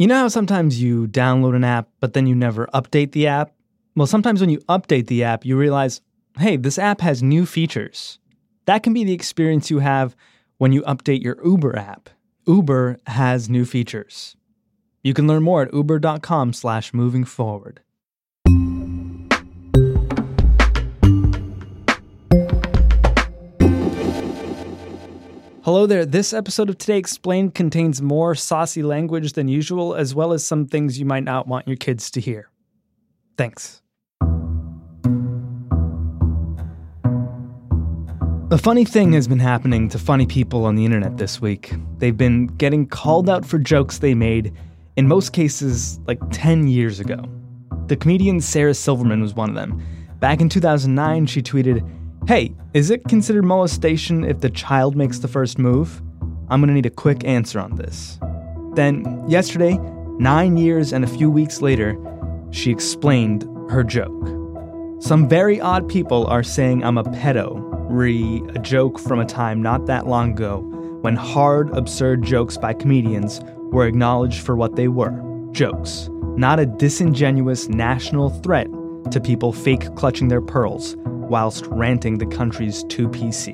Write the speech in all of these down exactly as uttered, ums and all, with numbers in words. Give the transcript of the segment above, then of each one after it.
You know how sometimes you download an app, but then you never update the app? Well, sometimes when you update the app, you realize, hey, this app has new features. That can be the experience you have when you update your Uber app. Uber has new features. You can learn more at uber.com slash moving forward. Hello there. This episode of Today Explained contains more saucy language than usual, as well as some things you might not want your kids to hear. Thanks. A funny thing has been happening to funny people on the internet this week. They've been getting called out for jokes they made, in most cases, like ten years ago. The comedian Sarah Silverman was one of them. Back in two thousand nine, she tweeted, "Hey, is it considered molestation if the child makes the first move? I'm going to need a quick answer on this." Then, yesterday, nine years and a few weeks later, she explained her joke. Some very odd people are saying I'm a pedo, re a joke from a time not that long ago when hard, absurd jokes by comedians were acknowledged for what they were, jokes, not a disingenuous national threat to people fake clutching their pearls whilst ranting the country's too P C.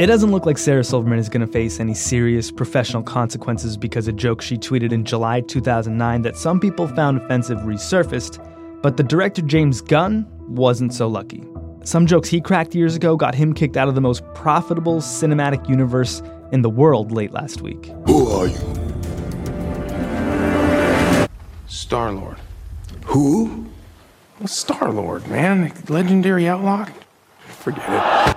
It doesn't look like Sarah Silverman is going to face any serious professional consequences because a joke she tweeted in July two thousand nine that some people found offensive resurfaced, but the director James Gunn wasn't so lucky. Some jokes he cracked years ago got him kicked out of the most profitable cinematic universe in the world late last week. Who are you? Star-Lord. Who? Well, Star-Lord, man. Legendary outlaw? Forget it.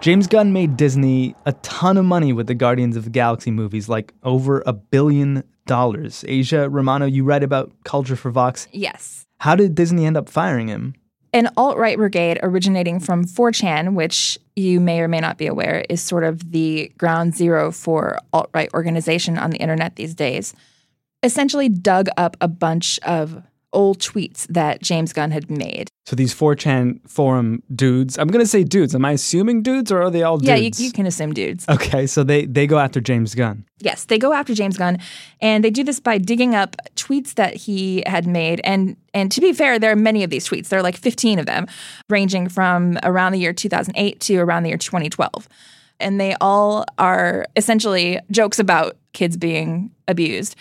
James Gunn made Disney a ton of money with the Guardians of the Galaxy movies, like over a billion dollars. Aja Romano, you write about culture for Vox. Yes. How did Disney end up firing him? An alt-right brigade originating from four chan, which you may or may not be aware is sort of the ground zero for alt-right organization on the internet these days, essentially dug up a bunch of old tweets that James Gunn had made. So these four chan forum dudes, I'm going to say dudes. Am I assuming dudes or are they all dudes? Yeah, you, you can assume dudes. Okay, so they, they go after James Gunn. Yes, they go after James Gunn. And they do this by digging up tweets that he had made. And and to be fair, there are many of these tweets. There are like fifteen of them, ranging from around the year two thousand eight to around the year twenty twelve. And they all are essentially jokes about kids being abused.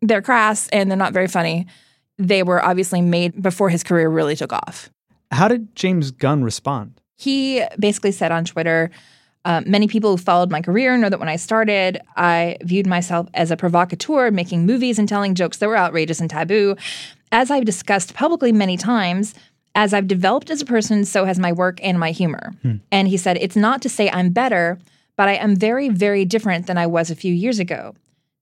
They're crass and they're not very funny. They were obviously made before his career really took off. How did James Gunn respond? He basically said on Twitter, uh, many people who followed my career know that when I started, I viewed myself as a provocateur, making movies and telling jokes that were outrageous and taboo. As I've discussed publicly many times, as I've developed as a person, so has my work and my humor. Hmm. And he said, it's not to say I'm better, but I am very, very different than I was a few years ago.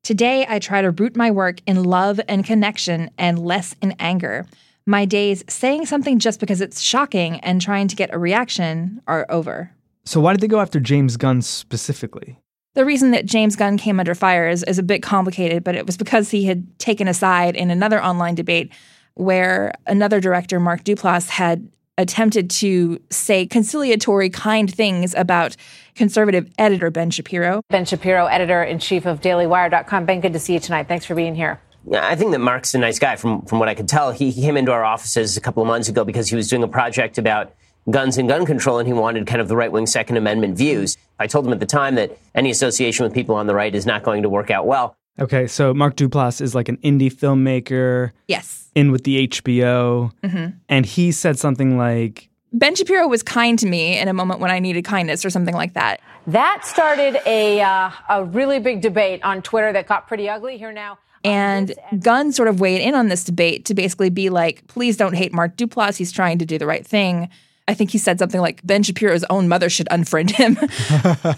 Today, I try to root my work in love and connection and less in anger. My days saying something just because it's shocking and trying to get a reaction are over. So why did they go after James Gunn specifically? The reason that James Gunn came under fire is, is a bit complicated, but it was because he had taken a side in another online debate where another director, Mark Duplass, had attempted to say conciliatory, kind things about conservative editor Ben Shapiro. Ben Shapiro, editor-in-chief of daily wire dot com. Ben, good to see you tonight. Thanks for being here. I think that Mark's a nice guy from, from what I could tell. He, he came into our offices a couple of months ago because he was doing a project about guns and gun control, and he wanted kind of the right-wing Second Amendment views. I told him at the time that any association with people on the right is not going to work out well. Okay, so Mark Duplass is like an indie filmmaker. Yes. In with the H B O. Mm-hmm. And he said something like, Ben Shapiro was kind to me in a moment when I needed kindness or something like that. That started a, uh, a really big debate on Twitter that got pretty ugly here now. And Gunn sort of weighed in on this debate to basically be like, please don't hate Mark Duplass. He's trying to do the right thing. I think he said something like, Ben Shapiro's own mother should unfriend him.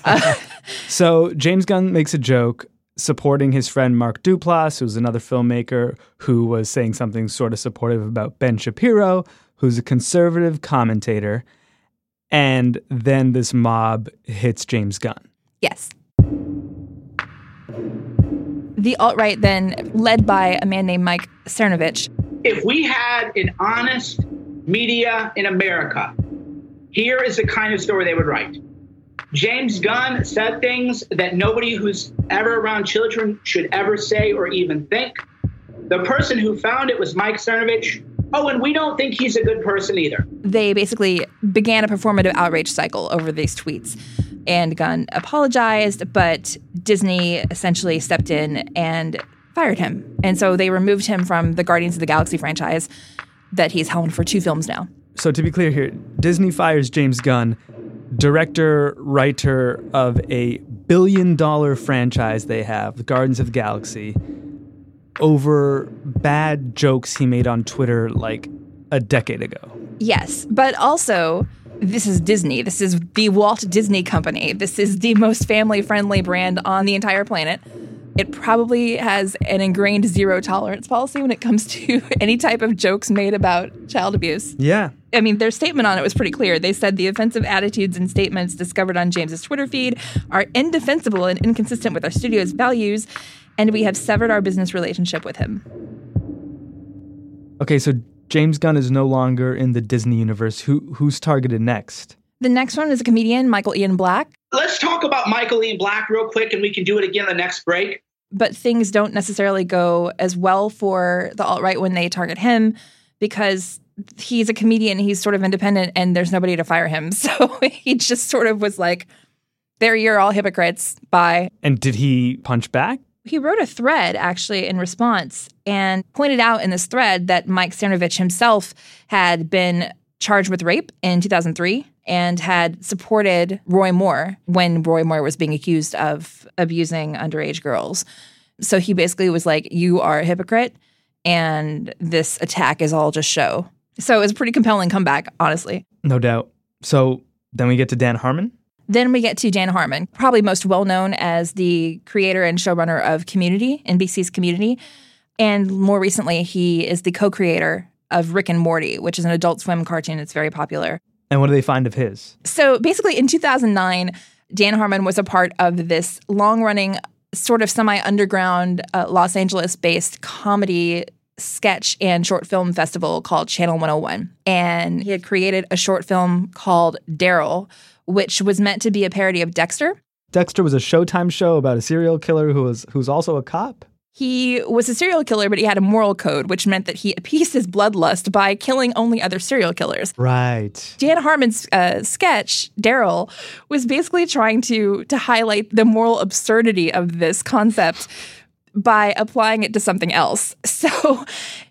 uh, so James Gunn makes a joke supporting his friend Mark Duplass, who's another filmmaker who was saying something sort of supportive about Ben Shapiro, who's a conservative commentator. And then this mob hits James Gunn. Yes. The alt-right then, led by a man named Mike Cernovich. If we had an honest media in America, here is the kind of story they would write. James Gunn said things that nobody who's ever around children should ever say or even think. The person who found it was Mike Cernovich. Oh, and we don't think he's a good person either. They basically began a performative outrage cycle over these tweets. And Gunn apologized, but Disney essentially stepped in and fired him. And so they removed him from the Guardians of the Galaxy franchise that he's held for two films now. So to be clear here, Disney fires James Gunn, director, writer of a billion-dollar franchise they have, the Guardians of the Galaxy, over bad jokes he made on Twitter like a decade ago. Yes, but also, this is Disney. This is the Walt Disney Company. This is the most family-friendly brand on the entire planet. It probably has an ingrained zero-tolerance policy when it comes to any type of jokes made about child abuse. Yeah. I mean, their statement on it was pretty clear. They said the offensive attitudes and statements discovered on James's Twitter feed are indefensible and inconsistent with our studio's values, and we have severed our business relationship with him. Okay, so James Gunn is no longer in the Disney universe. Who Who's targeted next? The next one is a comedian, Michael Ian Black. Let's talk about Michael Ian Black real quick, and we can do it again the next break. But things don't necessarily go as well for the alt-right when they target him, because he's a comedian, he's sort of independent, and there's nobody to fire him. So he just sort of was like, there, you're all hypocrites, bye. And did he punch back? He wrote a thread, actually, in response and pointed out in this thread that Mike Cernovich himself had been charged with rape in two thousand three and had supported Roy Moore when Roy Moore was being accused of abusing underage girls. So he basically was like, you are a hypocrite, and this attack is all just show. So it was a pretty compelling comeback, honestly. No doubt. So then we get to Dan Harmon? Then we get to Dan Harmon, probably most well-known as the creator and showrunner of Community, N B C's Community. And more recently, he is the co-creator of Rick and Morty, which is an Adult Swim cartoon that's very popular. And what do they find of his? So basically in two thousand nine, Dan Harmon was a part of this long-running, sort of semi-underground uh, Los Angeles-based comedy sketch and short film festival called Channel one oh one. And he had created a short film called Daryl, which was meant to be a parody of Dexter. Dexter was a Showtime show about a serial killer who was who's also a cop. He was a serial killer, but he had a moral code, which meant that he appeased his bloodlust by killing only other serial killers. Right. Dan Harmon's uh, sketch, Daryl, was basically trying to to highlight the moral absurdity of this concept by applying it to something else. So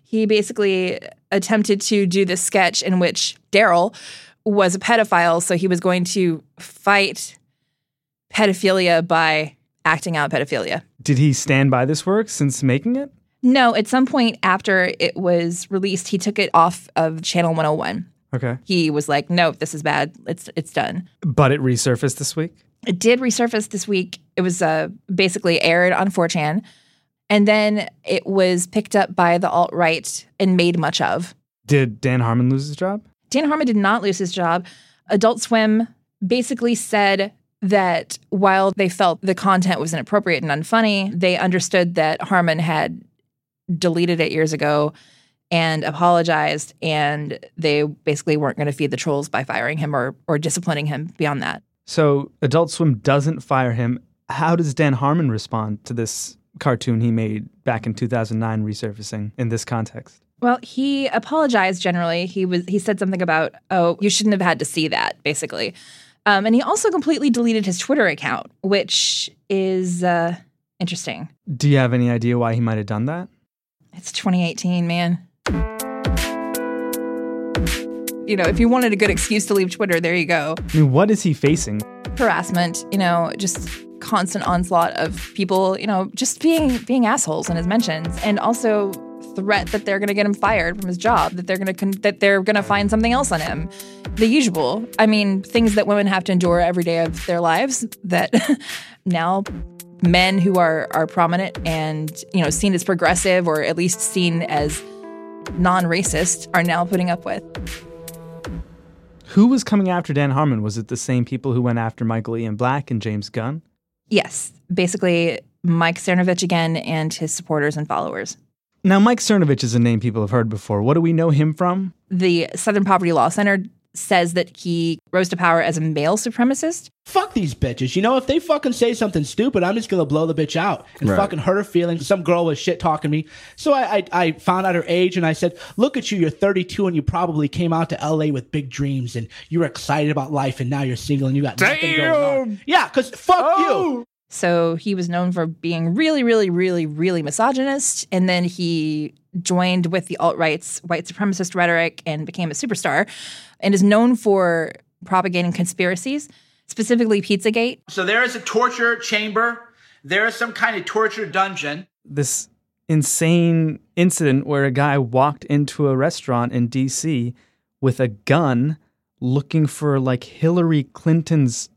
he basically attempted to do this sketch in which Daryl was a pedophile, so he was going to fight pedophilia by acting out pedophilia. Did he stand by this work since making it? No, at some point after it was released, he took it off of Channel one oh one. Okay. He was like, no, this is bad. It's it's done. But it resurfaced this week? It did resurface this week. It was uh, basically aired on four chan, and then it was picked up by the alt-right and made much of. Did Dan Harmon lose his job? Dan Harmon did not lose his job. Adult Swim basically said that while they felt the content was inappropriate and unfunny, they understood that Harmon had deleted it years ago and apologized, and they basically weren't going to feed the trolls by firing him or, or disciplining him beyond that. So Adult Swim doesn't fire him. How does Dan Harmon respond to this cartoon he made back in two thousand nine resurfacing in this context? Well, he apologized generally. He was he said something about, oh, you shouldn't have had to see that, basically. Um, and he also completely deleted his Twitter account, which is uh, interesting. Do you have any idea why he might have done that? It's twenty eighteen, man. You know, if you wanted a good excuse to leave Twitter, there you go. I mean, what is he facing? Harassment, you know, just constant onslaught of people, you know, just being being assholes in his mentions. And also threat that they're going to get him fired from his job, that they're going to con- that they're going to find something else on him. The usual. I mean, things that women have to endure every day of their lives that now men who are are prominent and, you know, seen as progressive or at least seen as non-racist are now putting up with. Who was coming after Dan Harmon? Was it the same people who went after Michael Ian Black and James Gunn? Yes. Basically, Mike Cernovich again and his supporters and followers. Now, Mike Cernovich is a name people have heard before. What do we know him from? The Southern Poverty Law Center says that he rose to power as a male supremacist. Fuck these bitches. You know, if they fucking say something stupid, I'm just going to blow the bitch out and right. fucking hurt her feelings. Some girl was shit talking me. So I, I I found out her age and I said, look at you, you're thirty-two and you probably came out to L A with big dreams and you were excited about life and now you're single and you got Damn. nothing going on. Yeah, because fuck oh. you. So he was known for being really, really, really, really misogynist. And then he joined with the alt-right's white supremacist rhetoric and became a superstar and is known for propagating conspiracies, specifically Pizzagate. So there is a torture chamber. There is some kind of torture dungeon. This insane incident where a guy walked into a restaurant in D C with a gun looking for like Hillary Clinton's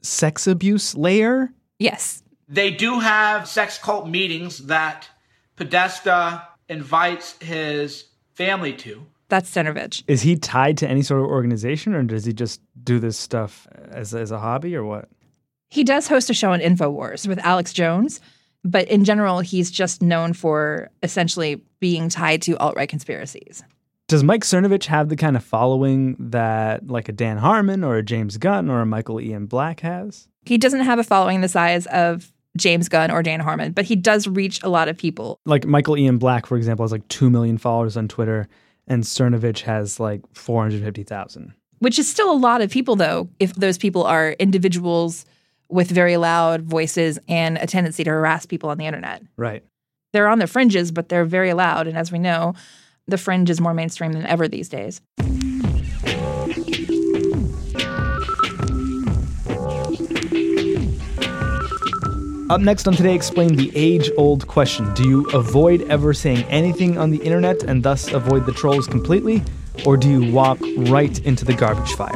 sex abuse layer. Yes. They do have sex cult meetings that Podesta invites his family to. That's Cernovich. Is he tied to any sort of organization, or does he just do this stuff as, as a hobby, or what? He does host a show on InfoWars with Alex Jones, but in general, he's just known for essentially being tied to alt-right conspiracies. Does Mike Cernovich have the kind of following that like a Dan Harmon or a James Gunn or a Michael Ian Black has? He doesn't have a following the size of James Gunn or Dan Harmon, but he does reach a lot of people. Like Michael Ian Black, for example, has like two million followers on Twitter, and Cernovich has like four hundred fifty thousand. Which is still a lot of people, though, if those people are individuals with very loud voices and a tendency to harass people on the internet. Right. They're on the fringes, but they're very loud, and as we know, the fringe is more mainstream than ever these days. Up next on Today Explained, the age-old question. Do you avoid ever saying anything on the internet and thus avoid the trolls completely? Or do you walk right into the garbage fire?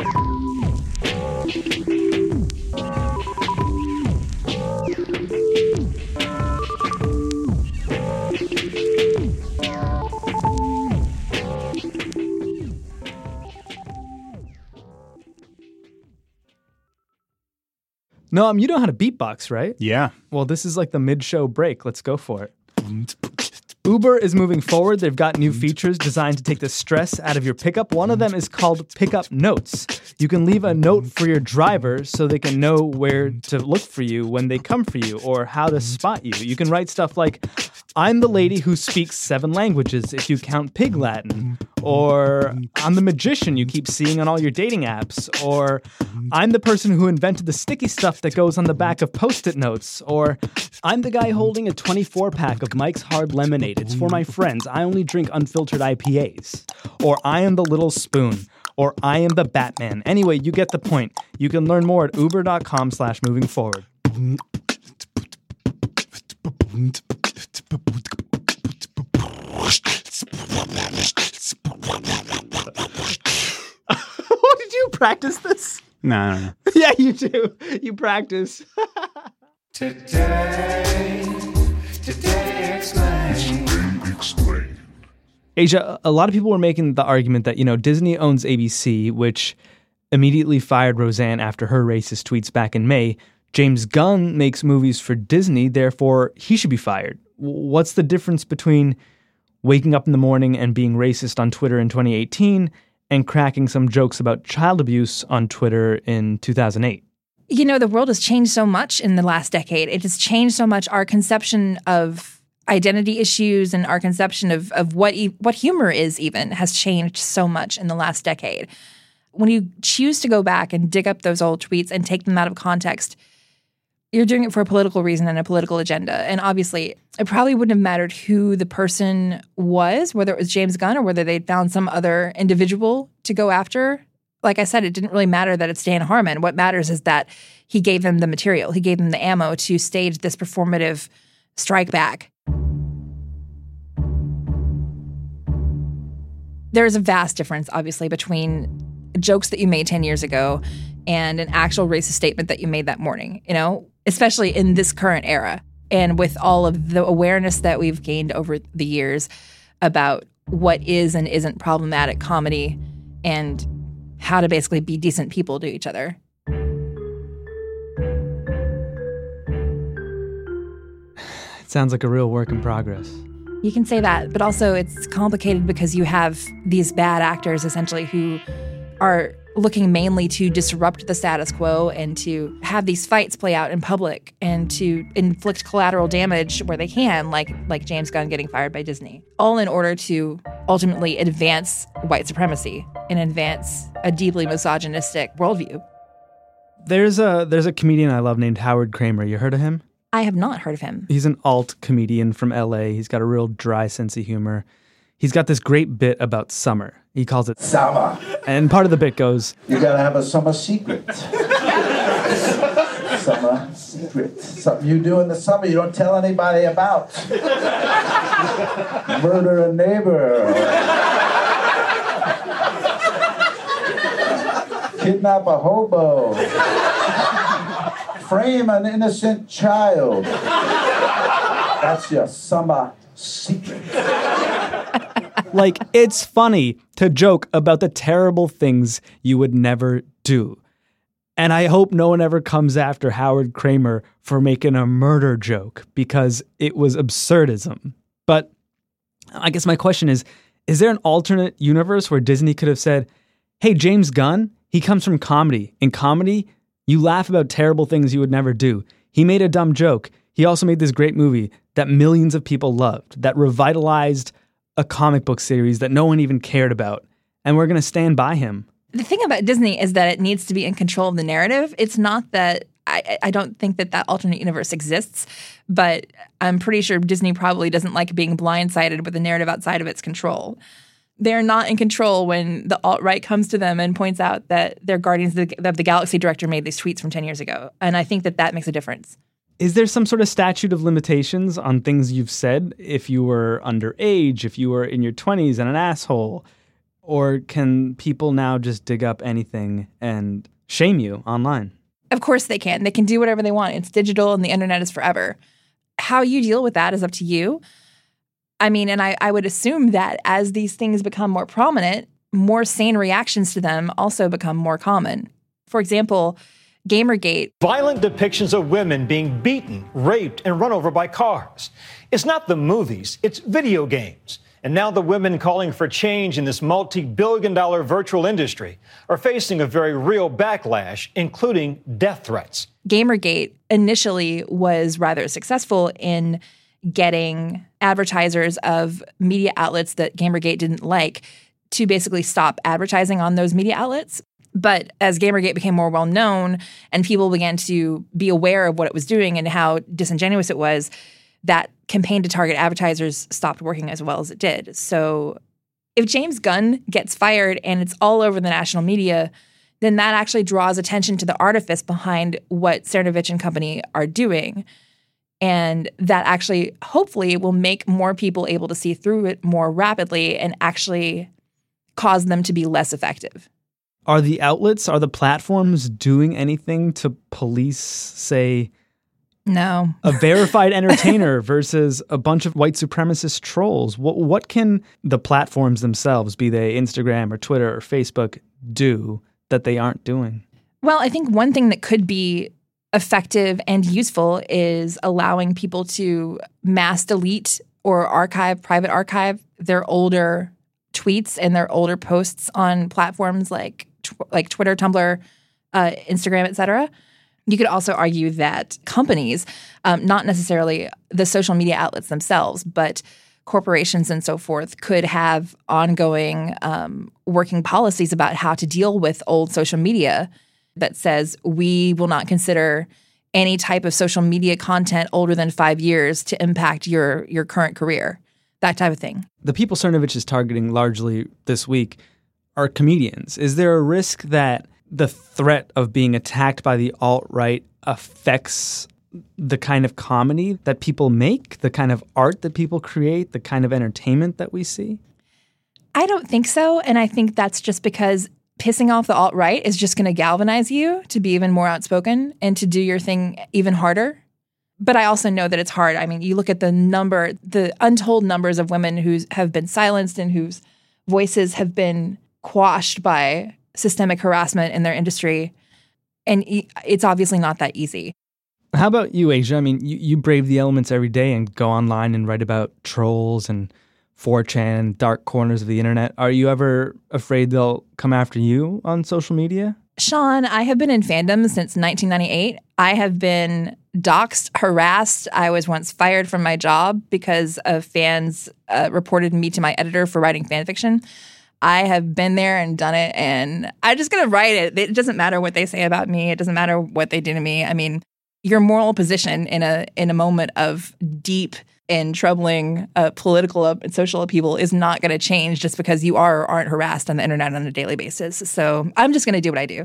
Noam, you know how to beatbox, right? Yeah. Well, this is like the mid-show break. Let's go for it. Uber is moving forward. They've got new features designed to take the stress out of your pickup. One of them is called Pickup Notes. You can leave a note for your driver so they can know where to look for you when they come for you or how to spot you. You can write stuff like, I'm the lady who speaks seven languages if you count Pig Latin. Or, I'm the magician you keep seeing on all your dating apps. Or, I'm the person who invented the sticky stuff that goes on the back of Post-it notes. Or, I'm the guy holding a twenty-four pack of Mike's Hard Lemonade. It's for my friends. I only drink unfiltered I P As. Or, I am the little spoon. Or, I am the Batman. Anyway, you get the point. You can learn more at uber.com slash moving forward. Oh, did you practice this? No, I don't know. Yeah, you do. You practice. Today, today explained. Today explained. Aja, a lot of people were making the argument that, you know, Disney owns A B C, which immediately fired Roseanne after her racist tweets back in May. James Gunn makes movies for Disney, therefore he should be fired. What's the difference between waking up in the morning and being racist on Twitter in twenty eighteen and cracking some jokes about child abuse on Twitter in two thousand eight? You know, the world has changed so much in the last decade. It has changed so much. Our conception of identity issues and our conception of, of what e- what humor is even has changed so much in the last decade. When you choose to go back and dig up those old tweets and take them out of context, you're doing it for a political reason and a political agenda. And obviously, it probably wouldn't have mattered who the person was, whether it was James Gunn or whether they'd found some other individual to go after. Like I said, it didn't really matter that it's Dan Harmon. What matters is that he gave them the material. He gave them the ammo to stage this performative strike back. There's a vast difference, obviously, between jokes that you made ten years ago and an actual racist statement that you made that morning, you know, especially in this current era. And with all of the awareness that we've gained over the years about what is and isn't problematic comedy and how to basically be decent people to each other. It sounds like a real work in progress. You can say that, but also it's complicated because you have these bad actors essentially who are looking mainly to disrupt the status quo and to have these fights play out in public and to inflict collateral damage where they can, like like James Gunn getting fired by Disney, all in order to ultimately advance white supremacy and advance a deeply misogynistic worldview. There's a there's a comedian I love named Howard Kramer. You heard of him? I have not heard of him. He's an alt comedian from L A. He's got a real dry sense of humor. He's got this great bit about summer. He calls it summer. And part of the bit goes, you gotta have a summer secret. Summer secret. Something you do in the summer you don't tell anybody about. Murder a neighbor. Kidnap a hobo. Frame an innocent child. That's your summer secret. Like, it's funny to joke about the terrible things you would never do. And I hope no one ever comes after Howard Kramer for making a murder joke, because it was absurdism. But I guess my question is, is there an alternate universe where Disney could have said, hey, James Gunn, he comes from comedy. In comedy, you laugh about terrible things you would never do. He made a dumb joke. He also made this great movie that millions of people loved, that revitalized a comic book series that no one even cared about, and we're going to stand by him. The thing about Disney is that it needs to be in control of the narrative. It's not that I, I don't think that that alternate universe exists, but I'm pretty sure Disney probably doesn't like being blindsided with a narrative outside of its control. They're not in control when the alt-right comes to them and points out that their Guardians of the Galaxy director made these tweets from ten years ago, and I think that that makes a difference. Is there some sort of statute of limitations on things you've said if you were underage, if you were in your twenties and an asshole? Or can people now just dig up anything and shame you online? Of course they can. They can do whatever they want. It's digital and the internet is forever. How you deal with that is up to you. I mean, and I, I would assume that as these things become more prominent, more sane reactions to them also become more common. For example, Gamergate. Violent depictions of women being beaten, raped, and run over by cars. It's not the movies, it's video games. And now the women calling for change in this multi-billion dollar virtual industry are facing a very real backlash, including death threats. Gamergate initially was rather successful in getting advertisers of media outlets that Gamergate didn't like to basically stop advertising on those media outlets. But as Gamergate became more well-known and people began to be aware of what it was doing and how disingenuous it was, that campaign to target advertisers stopped working as well as it did. So if James Gunn gets fired and it's all over the national media, then that actually draws attention to the artifice behind what Cernovich and company are doing. And that actually, hopefully, will make more people able to see through it more rapidly and actually cause them to be less effective. Are the outlets, are the platforms doing anything to police, say, no, a verified entertainer versus a bunch of white supremacist trolls? What what can the platforms themselves, be they Instagram or Twitter or Facebook, do that they aren't doing? Well, I think one thing that could be effective and useful is allowing people to mass delete or archive, private archive, their older tweets and their older posts on platforms like like Twitter, Tumblr, uh, Instagram, et cetera. You could also argue that companies, um, not necessarily the social media outlets themselves, but corporations and so forth, could have ongoing um, working policies about how to deal with old social media that says we will not consider any type of social media content older than five years to impact your your current career. That type of thing. The people Cernovich is targeting largely this week are comedians. Is there a risk that the threat of being attacked by the alt-right affects the kind of comedy that people make, the kind of art that people create, the kind of entertainment that we see? I don't think so. And I think that's just because pissing off the alt-right is just going to galvanize you to be even more outspoken and to do your thing even harder. But I also know that it's hard. I mean, you look at the number, the untold numbers of women who have been silenced and whose voices have been quashed by systemic harassment in their industry. And it's obviously not that easy. How about you, Aja? I mean, you, you brave the elements every day and go online and write about trolls and four chan, dark corners of the internet. Are you ever afraid they'll come after you on social media? Sean, I have been in fandom since nineteen ninety-eight. I have been doxxed, harassed. I was once fired from my job because of fans uh, reported me to my editor for writing fan fiction. I have been there and done it, and I'm just going to write it. It doesn't matter what they say about me. It doesn't matter what they do to me. I mean, your moral position in a in a moment of deep and troubling uh, political and social upheaval is not going to change just because you are or aren't harassed on the internet on a daily basis. So I'm just going to do what I do.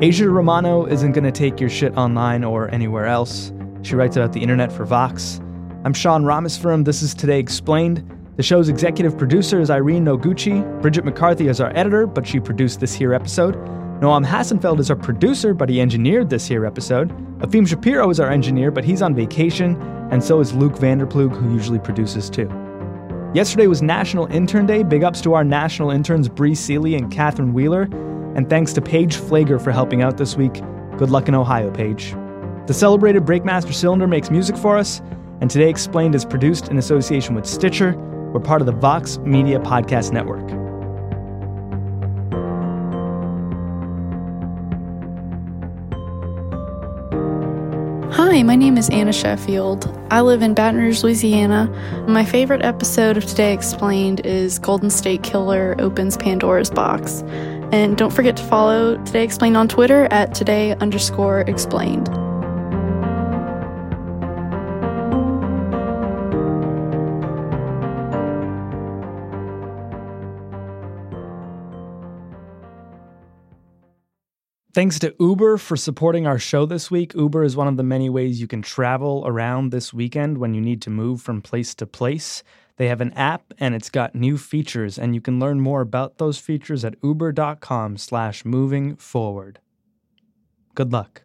Aja Romano isn't going to take your shit online or anywhere else. She writes about the internet for Vox. I'm Sean Ramos Firm. This is Today Explained. The show's executive producer is Irene Noguchi. Bridget McCarthy is our editor, but she produced this here episode. Noam Hassenfeld is our producer, but he engineered this here episode. Afim Shapiro is our engineer, but he's on vacation, and so is Luke Vanderplug, who usually produces too. Yesterday was National Intern Day. Big ups to our national interns, Bree Seeley and Catherine Wheeler. And thanks to Paige Flager for helping out this week. Good luck in Ohio, Paige. The celebrated Breakmaster Cylinder makes music for us, and Today Explained is produced in association with Stitcher. We're part of the Vox Media Podcast Network. Hi, my name is Anna Sheffield. I live in Baton Rouge, Louisiana. My favorite episode of Today Explained is Golden State Killer Opens Pandora's Box. And don't forget to follow Today Explained on Twitter at today underscore explained. Thanks to Uber for supporting our show this week. Uber is one of the many ways you can travel around this weekend when you need to move from place to place. They have an app, and it's got new features, and you can learn more about those features at uber dot com slash moving forward. Good luck.